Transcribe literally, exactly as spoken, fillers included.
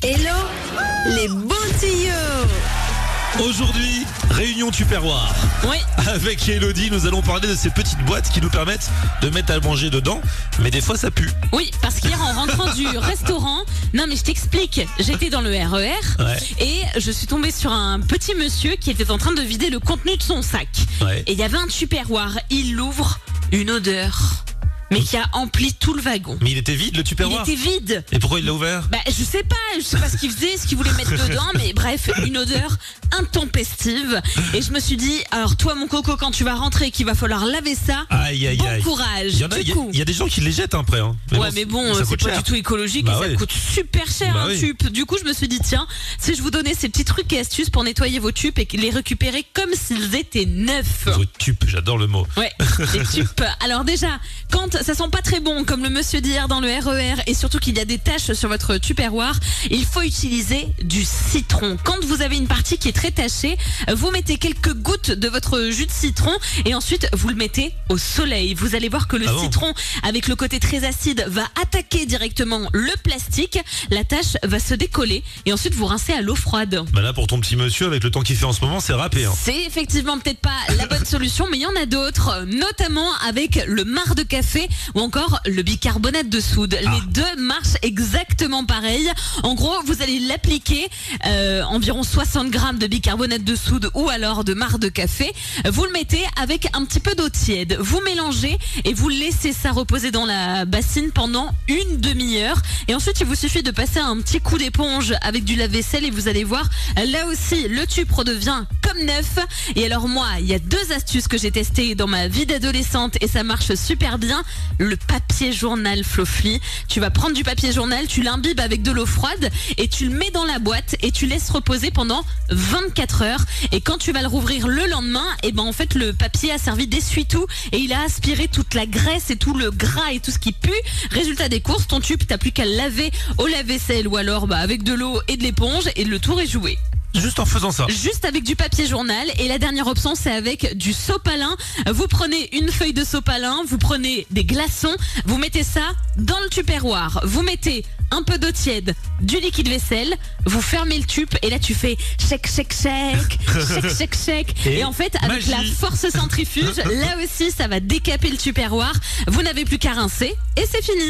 Hello les beaux tuyaux. Aujourd'hui, réunion Tupperware. Oui. Avec Elodie, nous allons parler de ces petites boîtes qui nous permettent de mettre à manger dedans, mais des fois ça pue. Oui, parce qu'hier en rentrant du restaurant, non mais je t'explique, j'étais dans le R E R, ouais, et je suis tombée sur un petit monsieur qui était en train de vider le contenu de son sac. Ouais. Et il y avait un Tupperware, il l'ouvre, une odeur, mais qui a empli tout le wagon. Mais il était vide, le Tupperware. Il était vide. Et pourquoi il l'a ouvert? Bah je sais pas, je sais pas ce qu'il faisait, ce qu'il voulait mettre dedans, mais bref, une odeur intempestive. Et je me suis dit, alors toi mon coco, quand tu vas rentrer, qu'il va falloir laver ça, aïe, aïe, bon aïe. courage. Il y, en a, du coup, il y a des gens qui les jettent après. Hein. Mais ouais, bon, mais bon, c'est pas cher du tout écologique, bah et ouais, ça coûte super cher, bah un oui. tube. Du coup, je me suis dit, tiens, si je vous donnais ces petits trucs et astuces pour nettoyer vos tubes et les récupérer comme s'ils étaient neufs. Tubes, j'adore le mot. Ouais, les tubes. Alors déjà, quand ça sent pas très bon, comme le monsieur d'hier dans le R E R, et surtout qu'il y a des taches sur votre Tupperware, il faut utiliser du citron. Quand vous avez une partie qui est très tachée, vous mettez quelques gouttes de votre jus de citron et ensuite vous le mettez au soleil. Vous allez voir que le ah bon citron, avec le côté très acide, va attaquer directement le plastique, la tache va se décoller et ensuite vous rincez à l'eau froide. Bah là pour ton petit monsieur, avec le temps qu'il fait en ce moment, c'est râpé. Hein. C'est effectivement peut-être pas la bonne solution, mais il y en a d'autres, notamment avec le marc de café ou encore le bicarbonate de soude. Ah. Les deux marchent exactement pareil. En gros, vous allez l'appliquer euh, environ soixante grammes de bicarbonate de soude ou alors de marc de café. Vous le mettez avec un petit peu d'eau tiède. Vous mélangez et vous laissez ça reposer dans la bassine pendant une demi-heure. Et ensuite, il vous suffit de passer un petit coup d'éponge avec du lave-vaisselle et vous allez voir, là aussi, le tube redevient comme neuf. Et alors moi, il y a deux astuces que j'ai testées dans ma vie d'adolescente et ça marche super bien. Le papier journal Flofli. Tu vas prendre du papier journal, tu l'imbibes avec de l'eau froide et tu le mets dans la boîte et tu laisses reposer pendant vingt-quatre heures. Et quand tu vas le rouvrir le lendemain, et ben en fait le papier a servi d'essuie-tout et il a aspiré toute la graisse et tout le gras et tout ce qui pue. Résultat des courses, ton tube, t'as plus qu'à le laver au lave-vaisselle ou alors bah, avec de l'eau et de l'éponge et le tour est joué. Juste en faisant ça. Juste avec du papier journal. Et la dernière option, c'est avec du sopalin. Vous prenez une feuille de sopalin, vous prenez des glaçons, vous mettez ça dans le Tupperware. Vous mettez un peu d'eau tiède, du liquide vaisselle, vous fermez le tube et là tu fais shake, shake, shake, shake, shake, shake. Et, et en fait, avec magie. La force centrifuge, là aussi, ça va décaper le Tupperware. Vous n'avez plus qu'à rincer et c'est fini.